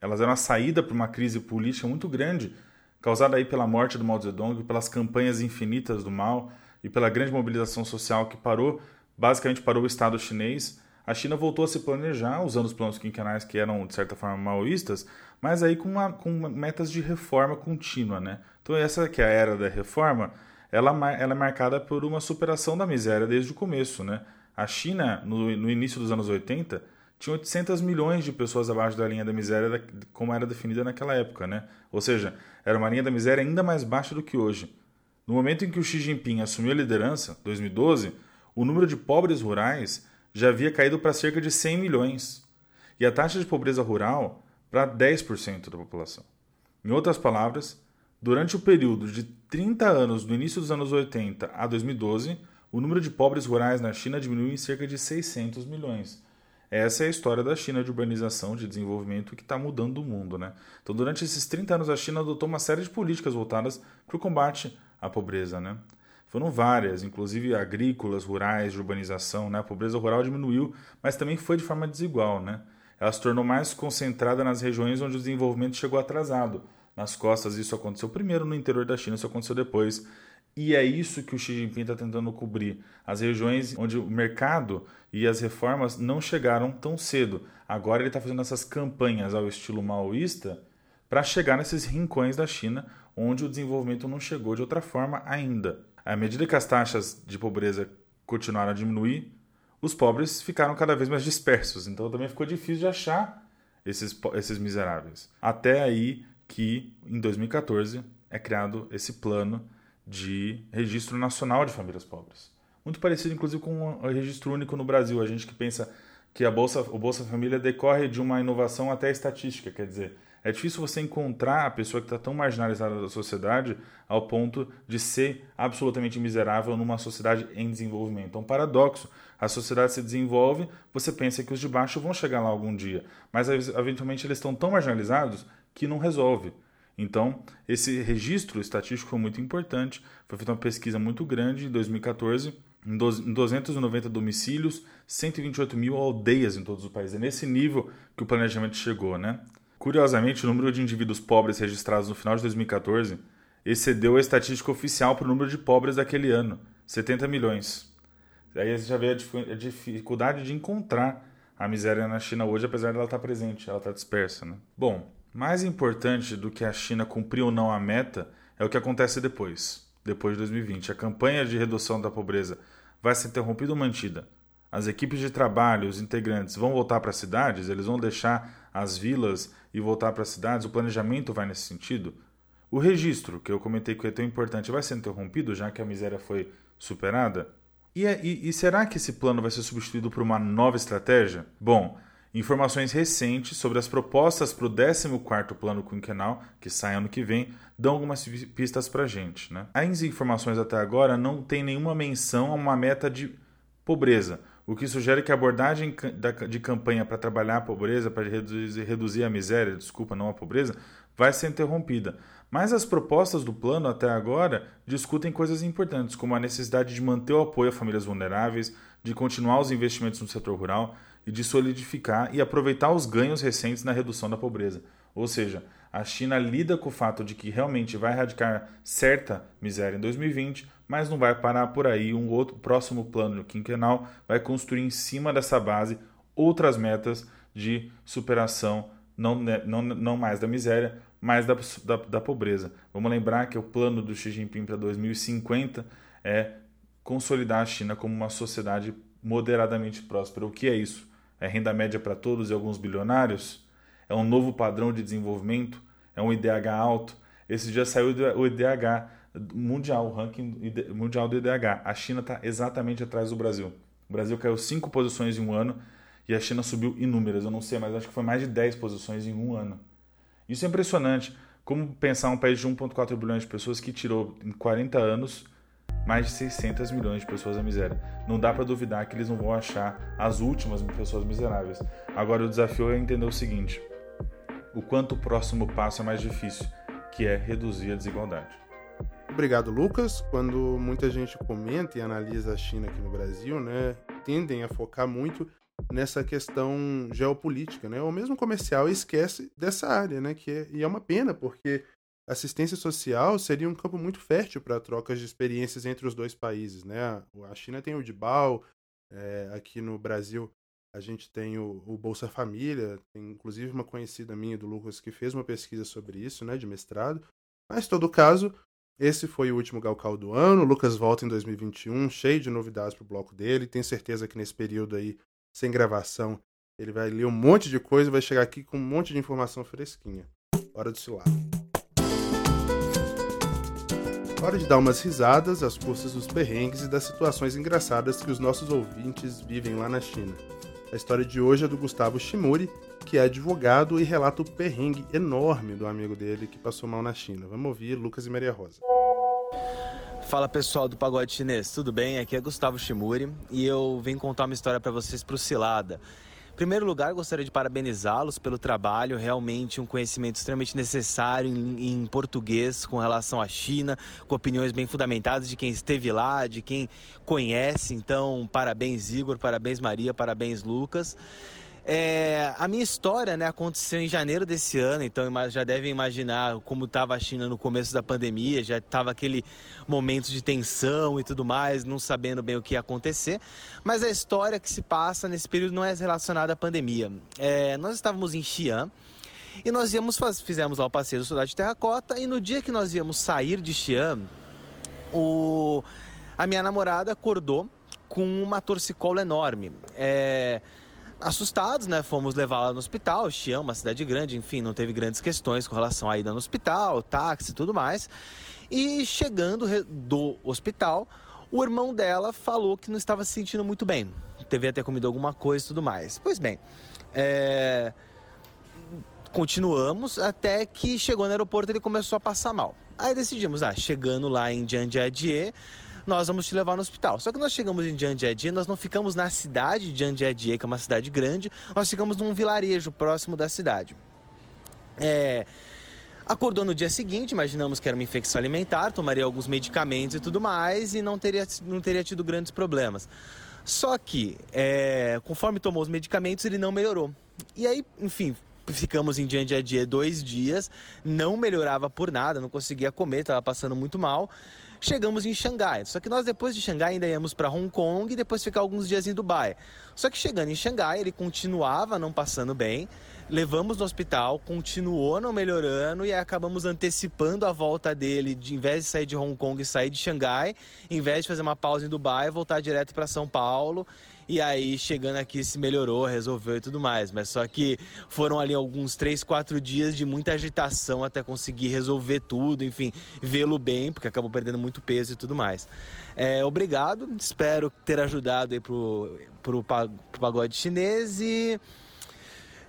elas eram a saída para uma crise política muito grande, causada aí pela morte do Mao Zedong, pelas campanhas infinitas do Mao e pela grande mobilização social que parou, basicamente parou o Estado chinês, a China voltou a se planejar, usando os planos quinquenais que eram, de certa forma, maoístas, mas aí com, uma, com metas de reforma contínua, né? Então essa que é a era da reforma, ela, ela é marcada por uma superação da miséria desde o começo, né? A China, no, no início dos anos oitenta, tinha oitocentos milhões de pessoas abaixo da linha da miséria, da, como era definida naquela época, né? Ou seja, era uma linha da miséria ainda mais baixa do que hoje. No momento em que o Xi Jinping assumiu a liderança, dois mil e doze, o número de pobres rurais já havia caído para cerca de cem milhões e a taxa de pobreza rural para dez por cento da população. Em outras palavras, durante o período de trinta anos do início dos anos oitenta a dois mil e doze, o número de pobres rurais na China diminuiu em cerca de seiscentos milhões. Essa é a história da China de urbanização, de desenvolvimento, que está mudando o mundo, né? Então, durante esses trinta anos, a China adotou uma série de políticas voltadas para o combate à pobreza, né? Foram várias, inclusive agrícolas, rurais, de urbanização, né? A pobreza rural diminuiu, mas também foi de forma desigual, né? Ela se tornou mais concentrada nas regiões onde o desenvolvimento chegou atrasado. Nas costas, isso aconteceu primeiro, no interior da China, isso aconteceu depois. E é isso que o Xi Jinping está tentando cobrir. As regiões onde o mercado e as reformas não chegaram tão cedo. Agora ele está fazendo essas campanhas ao estilo maoísta para chegar nesses rincões da China onde o desenvolvimento não chegou de outra forma ainda. À medida que as taxas de pobreza continuaram a diminuir, os pobres ficaram cada vez mais dispersos. Então também ficou difícil de achar esses, esses miseráveis. Até aí que, em dois mil e catorze, é criado esse plano de Registro Nacional de Famílias Pobres. Muito parecido, inclusive, com o Registro Único no Brasil. A gente que pensa que a Bolsa, o Bolsa Família decorre de uma inovação até estatística, quer dizer, é difícil você encontrar a pessoa que está tão marginalizada da sociedade ao ponto de ser absolutamente miserável numa sociedade em desenvolvimento. É um paradoxo. A sociedade se desenvolve, você pensa que os de baixo vão chegar lá algum dia, mas, eventualmente, eles estão tão marginalizados que não resolve. Então, esse registro estatístico foi muito importante, foi feita uma pesquisa muito grande em dois mil e catorze, em duzentos e noventa domicílios, cento e vinte e oito mil aldeias em todos os países. É nesse nível que o planejamento chegou, né? Curiosamente, o número de indivíduos pobres registrados no final de dois mil e catorze excedeu a estatística oficial para o número de pobres daquele ano, setenta milhões. Aí você já vê a dificuldade de encontrar a miséria na China hoje, apesar dela estar presente, ela está dispersa, né? Bom, mais importante do que a China cumprir ou não a meta é o que acontece depois, depois de dois mil e vinte. A campanha de redução da pobreza vai ser interrompida ou mantida? As equipes de trabalho, os integrantes, vão voltar para as cidades? Eles vão deixar as vilas e voltar para as cidades? O planejamento vai nesse sentido? O registro, que eu comentei que é tão importante, vai ser interrompido, já que a miséria foi superada? E, e, e será que esse plano vai ser substituído por uma nova estratégia? Bom, informações recentes sobre as propostas para o décimo quarto Plano Quinquenal, que sai ano que vem, dão algumas pistas para a gente, né? As informações até agora não tem nenhuma menção a uma meta de pobreza, o que sugere que a abordagem de campanha para trabalhar a pobreza, para reduzir a miséria, desculpa, não a pobreza, vai ser interrompida. Mas as propostas do plano até agora discutem coisas importantes, como a necessidade de manter o apoio a famílias vulneráveis, de continuar os investimentos no setor rural e de solidificar e aproveitar os ganhos recentes na redução da pobreza. Ou seja, A China lida com o fato de que realmente vai erradicar certa miséria em dois mil e vinte, mas não vai parar por aí. Um outro próximo plano quinquenal vai construir em cima dessa base outras metas de superação, não, não, não mais da miséria, mas da, da, da pobreza. Vamos lembrar que o plano do Xi Jinping para dois mil e cinquenta é consolidar a China como uma sociedade moderadamente próspera. O que é isso? É renda média para todos e alguns bilionários? É um novo padrão de desenvolvimento? É um I D H alto? Esse dia saiu o I D H mundial, o ranking mundial do I D H. A China está exatamente atrás do Brasil. O Brasil caiu cinco posições em um ano e a China subiu inúmeras. Eu não sei, mas acho que foi mais de dez posições em um ano. Isso é impressionante. Como pensar um país de um vírgula quatro bilhões de pessoas que tirou em quarenta anos mais de seiscentos milhões de pessoas da miséria. Não dá para duvidar que eles não vão achar as últimas pessoas miseráveis. Agora o desafio é entender o seguinte: o quanto o próximo passo é mais difícil, que é reduzir a desigualdade. Obrigado, Lucas. Quando muita gente comenta e analisa a China aqui no Brasil, né, tendem a focar muito nessa questão geopolítica, né, ou mesmo comercial, e esquece dessa área, né, que é, e é uma pena, porque assistência social seria um campo muito fértil para trocas de experiências entre os dois países, né. A China tem o DIBAL, é, aqui no Brasil a gente tem o, o Bolsa Família, tem inclusive uma conhecida minha do Lucas que fez uma pesquisa sobre isso, né, de mestrado. Mas, em todo caso, esse foi o último Galcal do ano. O Lucas volta em dois mil e vinte e um, cheio de novidades pro bloco dele. Tenho certeza que nesse período aí, sem gravação, ele vai ler um monte de coisa e vai chegar aqui com um monte de informação fresquinha. Hora do Cilado. Hora de dar umas risadas às custas dos perrengues e das situações engraçadas que os nossos ouvintes vivem lá na China. A história de hoje é do Gustavo Shimuri, que é advogado e relata o perrengue enorme do amigo dele que passou mal na China. Vamos ouvir Lucas e Maria Rosa. Fala, pessoal do Pagode Chinês, tudo bem? Aqui é Gustavo Shimuri e eu vim contar uma história para vocês pro Cilada. Em primeiro lugar, gostaria de parabenizá-los pelo trabalho, realmente um conhecimento extremamente necessário em, em português com relação à China, com opiniões bem fundamentadas de quem esteve lá, de quem conhece. Então, parabéns, Igor, parabéns, Maria, parabéns, Lucas. É, a minha história, né, aconteceu em janeiro desse ano, então já devem imaginar como estava a China no começo da pandemia, já estava aquele momento de tensão e tudo mais, não sabendo bem o que ia acontecer, mas a história que se passa nesse período não é relacionada à pandemia. É, nós estávamos em Xi'an e nós íamos, fizemos lá o passeio da Cidade de Terracota, e no dia que nós íamos sair de Xi'an, o, a minha namorada acordou com uma torcicola enorme. É, assustados, né, fomos levá-la no hospital. Xi'an, uma cidade grande, enfim, não teve grandes questões com relação à ida no hospital, táxi e tudo mais. E chegando do hospital, o irmão dela falou que não estava se sentindo muito bem, devia ter comido alguma coisa e tudo mais. Pois bem, é... continuamos até que chegou no aeroporto e ele começou a passar mal. Aí decidimos, ah, chegando lá em Jandaia, nós vamos te levar no hospital. Só que nós chegamos em Jandaia, nós não ficamos na cidade de Jandaia, que é uma cidade grande, nós ficamos num vilarejo próximo da cidade. É... Acordou no dia seguinte, imaginamos que era uma infecção alimentar, tomaria alguns medicamentos e tudo mais, e não teria, não teria tido grandes problemas. Só que, é... conforme tomou os medicamentos, ele não melhorou. E aí, enfim, ficamos em Jandaia dois dias, não melhorava por nada, não conseguia comer, estava passando muito mal. Chegamos em Xangai, só que nós depois de Xangai ainda íamos para Hong Kong e depois ficar alguns dias em Dubai. Só que chegando em Xangai, ele continuava não passando bem, levamos no hospital, continuou não melhorando e acabamos antecipando a volta dele, de, em vez de sair de Hong Kong e sair de Xangai, em vez de fazer uma pausa em Dubai, voltar direto para São Paulo. E aí, chegando aqui, se melhorou, resolveu e tudo mais. Mas só que foram ali alguns três, quatro dias de muita agitação até conseguir resolver tudo, enfim, vê-lo bem, porque acabou perdendo muito peso e tudo mais. É, obrigado, espero ter ajudado aí pro, pro, pro Pagode Chinês e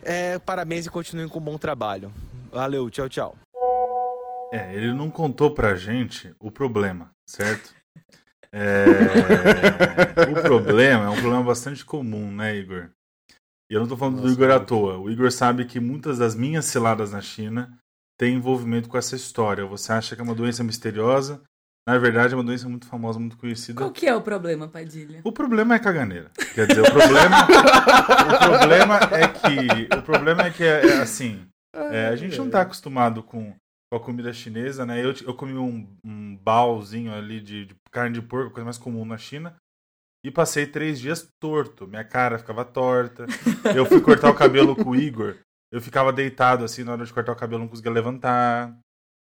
é, parabéns e continuem com um bom trabalho. Valeu, tchau, tchau. É, ele não contou pra gente o problema, certo? É... o problema é um problema bastante comum, né, Igor? E eu não tô falando Nossa, do Igor à toa. O Igor sabe que muitas das minhas ciladas na China têm envolvimento com essa história. Você acha que é uma doença misteriosa? Na verdade, é uma doença muito famosa, muito conhecida. Qual que é o problema, Padilha? O problema é caganeira. Quer dizer, o problema... o problema é que... O problema é que, é, é assim... É, a gente não tá acostumado com, com a comida chinesa, né? Eu, eu comi um, um baozinho ali de, de carne de porco, coisa mais comum na China. E passei três dias torto. Minha cara ficava torta. Eu fui cortar o cabelo com o Igor. Eu ficava deitado, assim, na hora de cortar o cabelo, não conseguia levantar.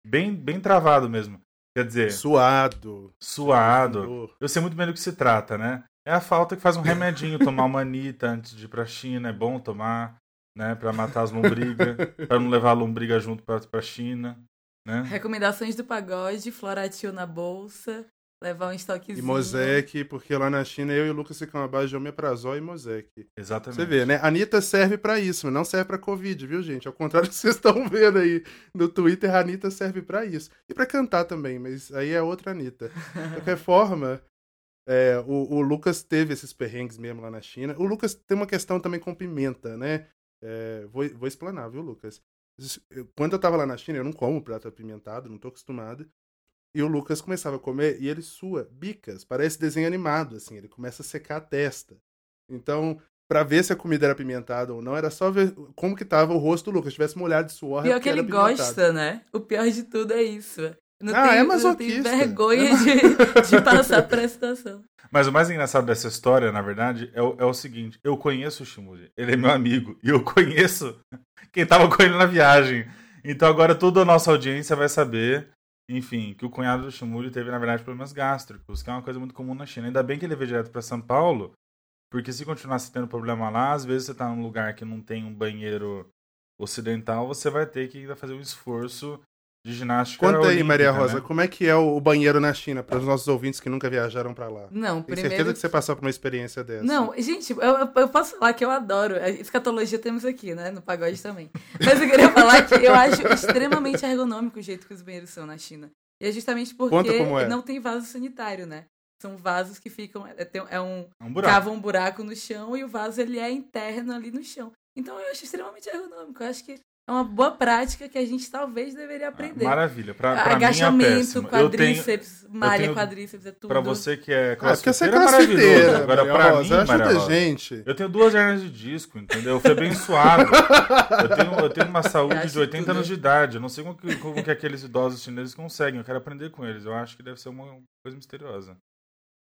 Bem, bem travado mesmo. Quer dizer... Suado. Suado. Eu sei muito bem do que se trata, né? É a falta que faz um remedinho. Tomar uma Anitta antes de ir pra China. É bom tomar, né? Pra matar as lombrigas. Pra não levar a lombriga junto pra, pra China, né? Recomendações do pagode. Floratil na bolsa. Levar um estoquezinho. E Mosec, porque lá na China eu e o Lucas ficam abaixo de omeprazol e Mosec. Exatamente. Você vê, né? A Anitta serve pra isso, mas não serve pra Covid, viu, gente? Ao contrário do que vocês estão vendo aí no Twitter, a Anitta serve pra isso. E pra cantar também, mas aí é outra Anitta. De qualquer forma, é, o, o Lucas teve esses perrengues mesmo lá na China. O Lucas tem uma questão também com pimenta, né? É, vou, vou explanar, viu, Lucas? Quando eu tava lá na China, eu não como prato apimentado, não tô acostumado. E o Lucas começava a comer e ele sua bicas, parece desenho animado, assim, ele começa a secar a testa. Então, pra ver se a comida era apimentada ou não, era só ver como que tava o rosto do Lucas, tivesse molhado de suor. Pior que ele apimentado. Gosta, né? O pior de tudo é isso. Não, ah, tem, é masoquista. Não tem vergonha é de, de passar por essa situação. Mas o mais engraçado dessa história, na verdade, é o, é o seguinte, eu conheço o Shimuri, ele é meu amigo, e eu conheço quem tava com ele na viagem. Então agora toda a nossa audiência vai saber... Enfim, que o cunhado do Shimuri teve, na verdade, problemas gástricos, que é uma coisa muito comum na China. Ainda bem que ele veio direto para São Paulo, porque se continuasse tendo problema lá, às vezes você tá num lugar que não tem um banheiro ocidental, você vai ter que ainda fazer um esforço de ginástica. Conta olímpica, aí, Maria Rosa, né? Como é que é o banheiro na China, para os nossos ouvintes que nunca viajaram para lá? Não, tenho primeiro... certeza que você passou por uma experiência dessa. Não, gente, eu, eu posso falar que eu adoro. A escatologia temos aqui, né? No pagode também. Mas eu queria falar que eu acho extremamente ergonômico o jeito que os banheiros são na China. E é justamente porque é. Não tem vaso sanitário, né? São vasos que ficam... É, tem, é um... É um buraco. Cava um buraco no chão e o vaso ele é interno ali no chão. Então eu acho extremamente ergonômico. Eu acho que é uma boa prática que a gente talvez deveria aprender. Ah, maravilha. Pra, pra agachamento, mim é quadríceps, eu tenho, malha, eu tenho, quadríceps, é tudo. Pra você que é crossfiteira, ah, é maravilhoso. Agora, Maria pra Rosa, mim, Maria Rosa, gente. Eu tenho duas hernias de disco, entendeu? Eu fui abençoado. eu, tenho, eu tenho uma saúde de oitenta anos de idade. Eu não sei como que, como que aqueles idosos chineses conseguem. Eu quero aprender com eles. Eu acho que deve ser uma coisa misteriosa.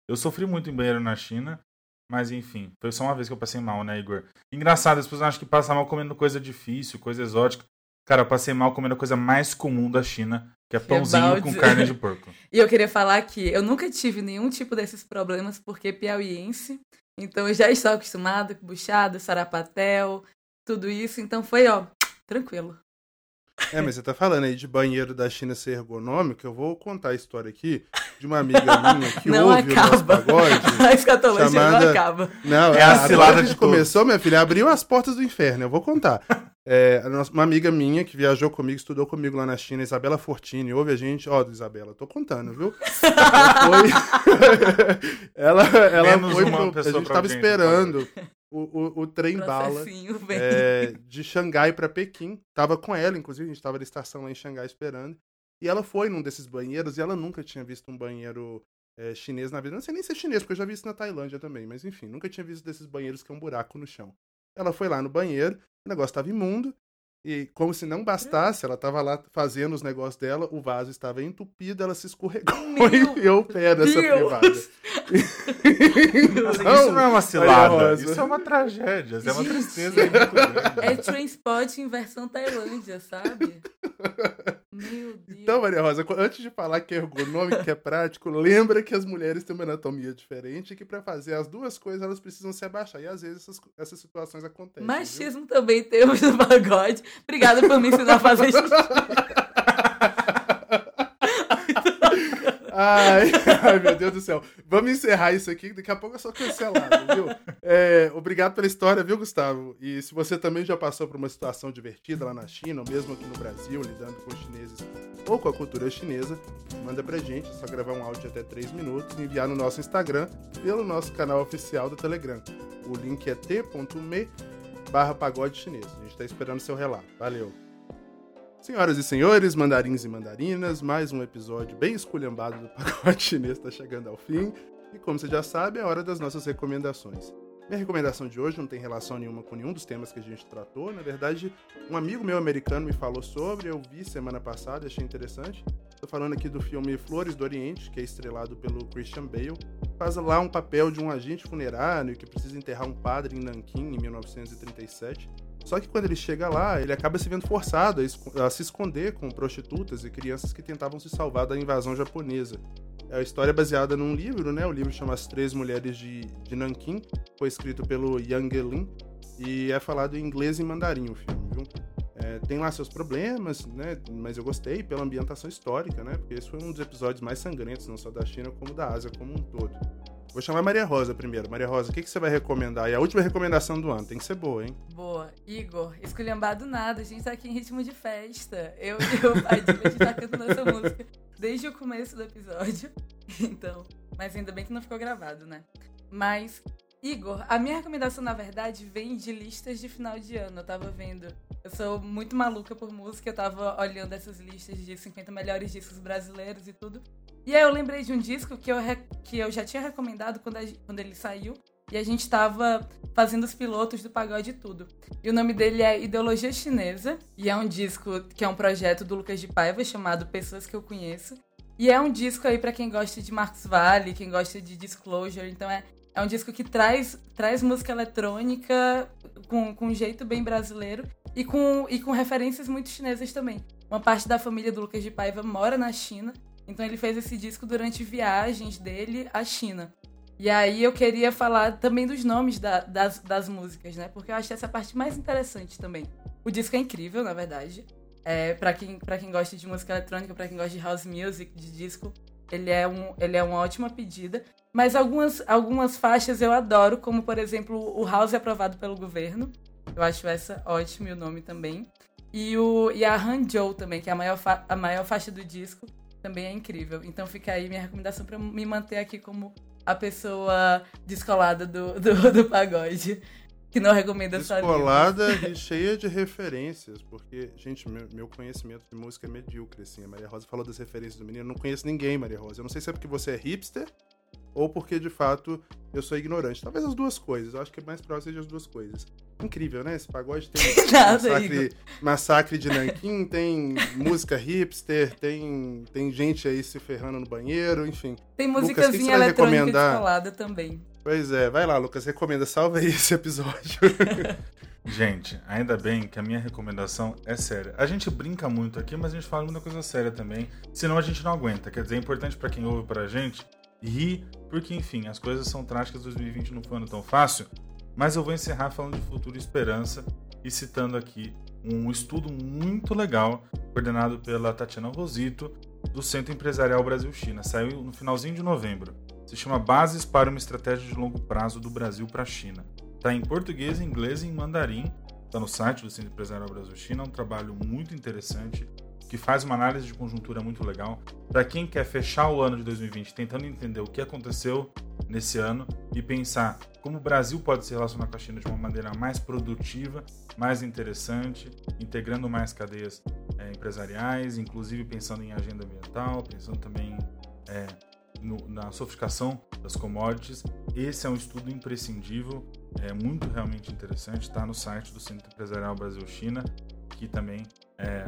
Eu sofri muito em banheiro na China. Mas enfim, foi só uma vez que eu passei mal, né, Igor? Engraçado, as pessoas acham que passar mal comendo coisa difícil, coisa exótica. Cara, eu passei mal comendo a coisa mais comum da China, que é pãozinho que com carne de porco. E eu queria falar que eu nunca tive nenhum tipo desses problemas, porque piauiense. Então eu já estou acostumado com buchada, sarapatel, tudo isso. Então foi, ó, tranquilo. É, mas você tá falando aí de banheiro da China ser ergonômico, eu vou contar a história aqui de uma amiga minha que não ouve acaba. O nosso pagode. A escatologia chamada... não acaba. Não, é a, a cilada de começou, minha filha, abriu as portas do inferno, eu vou contar. É, uma amiga minha que viajou comigo, estudou comigo lá na China, Isabela Fortini, ouve a gente, ó, oh, Isabela, tô contando, viu? ela foi... ela, ela foi uma pro... A gente tava gente, esperando... Pode. O, o, o trem bala é, de Xangai para Pequim. Tava com ela, inclusive, a gente tava na estação lá em Xangai esperando. E ela foi num desses banheiros e ela nunca tinha visto um banheiro é, chinês na vida. Não sei nem se é chinês, porque eu já vi isso na Tailândia também. Mas enfim, nunca tinha visto desses banheiros que é um buraco no chão. Ela foi lá no banheiro, o negócio tava imundo. E como se não bastasse, ela tava lá fazendo os negócios dela, o vaso estava entupido, ela se escorregou meu e enfiou o pé nessa privada. Então, isso não é uma cilada, isso é uma tragédia, isso gente, é uma tristeza. É Trainspotting em versão Tailândia, sabe? Meu Deus. Então, Maria Rosa, antes de falar que é ergonômico, que é prático, lembra que as mulheres têm uma anatomia diferente e que para fazer as duas coisas elas precisam se abaixar. E às vezes essas, essas situações acontecem. Machismo viu? Também temos no pagode. Obrigada por me ensinar a fazer xixi. Ai, ai, meu Deus do céu. Vamos encerrar isso aqui, daqui a pouco eu sou cancelado, viu? É, obrigado pela história, viu, Gustavo? E se você também já passou por uma situação divertida lá na China, ou mesmo aqui no Brasil, lidando com os chineses ou com a cultura chinesa, manda pra gente, é só gravar um áudio de até três minutos e enviar no nosso Instagram pelo nosso canal oficial do Telegram. O link é t.me barra pagode chinês. A gente tá esperando seu relato. Valeu! Senhoras e senhores, mandarins e mandarinas, mais um episódio bem esculhambado do Pagode Chinês está chegando ao fim. E como você já sabe, é hora das nossas recomendações. Minha recomendação de hoje não tem relação nenhuma com nenhum dos temas que a gente tratou. Na verdade, um amigo meu americano me falou sobre, eu vi semana passada, achei interessante. Estou falando aqui do filme Flores do Oriente, que é estrelado pelo Christian Bale. Faz lá um papel de um agente funerário que precisa enterrar um padre em Nanquim, em mil novecentos e trinta e sete. Só que quando ele chega lá, ele acaba se vendo forçado a, esc- a se esconder com prostitutas e crianças que tentavam se salvar da invasão japonesa. A história é baseada num livro, né? O livro chama As Três Mulheres de, de Nanquim, foi escrito pelo Yang Guilin e é falado em inglês e mandarim o filme, viu? É, tem lá seus problemas, né? Mas eu gostei pela ambientação histórica, né? Porque esse foi um dos episódios mais sangrentos, não só da China, como da Ásia como um todo. Vou chamar a Maria Rosa primeiro. Maria Rosa, o que, que você vai recomendar? E a última recomendação do ano, tem que ser boa, hein? Boa. Igor, esculhambado nada, a gente tá aqui em ritmo de festa. Eu e o Padilha, a gente tá cantando essa música desde o começo do episódio. Então, mas ainda bem que não ficou gravado, né? Mas, Igor, a minha recomendação, na verdade, vem de listas de final de ano. Eu tava vendo, eu sou muito maluca por música, eu tava olhando essas listas de cinquenta melhores discos brasileiros e tudo. E aí eu lembrei de um disco que eu, re... que eu já tinha recomendado quando, a... quando ele saiu. E a gente tava fazendo os pilotos do Pagode Tudo. E o nome dele é Ideologia Chinesa. E é um disco que é um projeto do Lucas de Paiva, chamado Pessoas que eu Conheço. E é um disco aí pra quem gosta de Marcos Valle, quem gosta de Disclosure. Então é, é um disco que traz, traz música eletrônica com, com um jeito bem brasileiro. E com, e com referências muito chinesas também. Uma parte da família do Lucas de Paiva mora na China. Então ele fez esse disco durante viagens dele à China. E aí eu queria falar também dos nomes da, das, das músicas, né? Porque eu achei essa parte mais interessante também. O disco é incrível, na verdade. É, pra, quem, pra quem gosta de música eletrônica, pra quem gosta de house music, de disco, ele é, um, ele é uma ótima pedida. Mas algumas, algumas faixas eu adoro, como, por exemplo, o House Aprovado pelo Governo. Eu acho essa ótima e o nome também. E, o, e a Hangzhou também, que é a maior, fa- a maior faixa do disco. Também é incrível. Então fica aí minha recomendação pra me manter aqui como a pessoa descolada do, do, do pagode, que não recomenda só descolada e cheia de referências, porque, gente, meu, meu conhecimento de música é medíocre, assim. A Maria Rosa falou das referências do menino. Eu não conheço ninguém, Maria Rosa. Eu não sei se é porque você é hipster ou porque, de fato, eu sou ignorante. Talvez as duas coisas. Eu acho que é mais provável seja as duas coisas. Incrível, né? Esse pagode tem massacre, massacre de Nanquim, tem música hipster, tem, tem gente aí se ferrando no banheiro, enfim. Tem musicazinha Lucas, que eletrônica descolada também. Pois é, vai lá, Lucas, recomenda, salva aí esse episódio. Gente, ainda bem que a minha recomendação é séria. A gente brinca muito aqui, mas a gente fala muita coisa séria também, senão a gente não aguenta. Quer dizer, é importante pra quem ouve pra gente rir, porque, enfim, as coisas são trágicas, dois mil e vinte não foi um ano tão fácil. Mas eu vou encerrar falando de futuro e esperança e citando aqui um estudo muito legal coordenado pela Tatiana Rosito do Centro Empresarial Brasil-China. Saiu no finalzinho de novembro. Se chama Bases para uma Estratégia de Longo Prazo do Brasil para a China. Está em português, em inglês e em mandarim. Está no site do Centro Empresarial Brasil-China. É um trabalho muito interessante que faz uma análise de conjuntura muito legal. Para quem quer fechar o ano de dois mil e vinte tentando entender o que aconteceu nesse ano e pensar como o Brasil pode se relacionar com a China de uma maneira mais produtiva, mais interessante, integrando mais cadeias é, empresariais, inclusive pensando em agenda ambiental, pensando também é, no, na sofisticação das commodities. Esse é um estudo imprescindível, é muito realmente interessante, está no site do Centro Empresarial Brasil-China, que também... É,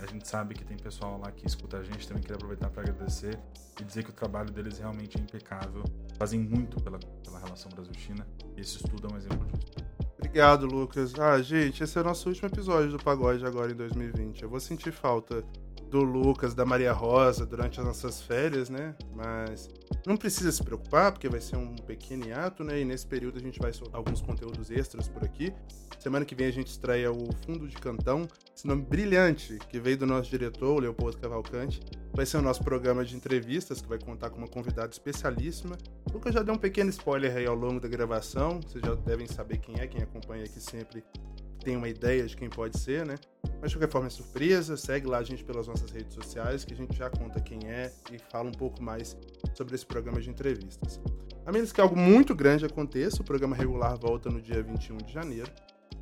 a gente sabe que tem pessoal lá que escuta a gente, também queria aproveitar para agradecer e dizer que o trabalho deles realmente é impecável, fazem muito pela, pela relação Brasil-China, e esse estudo é um exemplo disso. Obrigado, Lucas. Ah, gente, esse é o nosso último episódio do Pagode agora em dois mil e vinte, eu vou sentir falta do Lucas, da Maria Rosa durante as nossas férias, né, mas não precisa se preocupar, porque vai ser um pequeno hiato, né, e nesse período a gente vai soltar alguns conteúdos extras por aqui. Semana que vem a gente estreia o Fundo de Cantão, esse nome brilhante que veio do nosso diretor, o Leopoldo Cavalcante. Vai ser o nosso programa de entrevistas, que vai contar com uma convidada especialíssima. O Lucas já deu um pequeno spoiler aí ao longo da gravação, vocês já devem saber quem é, quem acompanha aqui sempre tem uma ideia de quem pode ser, né? Mas de qualquer forma é surpresa, segue lá a gente pelas nossas redes sociais, que a gente já conta quem é e fala um pouco mais sobre esse programa de entrevistas. A menos que algo muito grande aconteça, o programa regular volta no dia vinte e um de janeiro.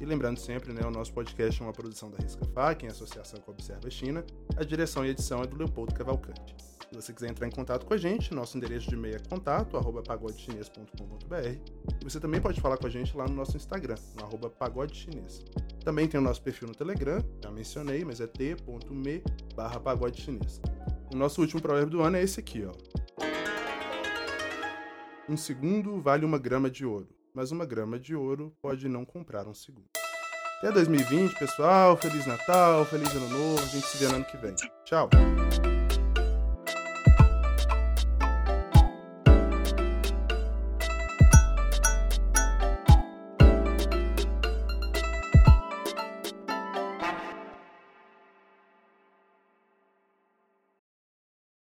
E lembrando sempre, né, o nosso podcast é uma produção da Risca Fac, em associação com a Observa China. A direção e edição é do Leopoldo Cavalcante. Se você quiser entrar em contato com a gente, nosso endereço de e-mail é contato arroba pagode chinês ponto com ponto b r. Você também pode falar com a gente lá no nosso Instagram, no arroba pagode chinês. Também tem o nosso perfil no Telegram, já mencionei, mas é t.me barra pagode chinês. O nosso último provérbio do ano é esse aqui, ó. Um segundo vale uma grama de ouro, mas uma grama de ouro pode não comprar um segundo. Até dois mil e vinte, pessoal. Feliz Natal, feliz Ano Novo. A gente se vê no ano que vem. Tchau!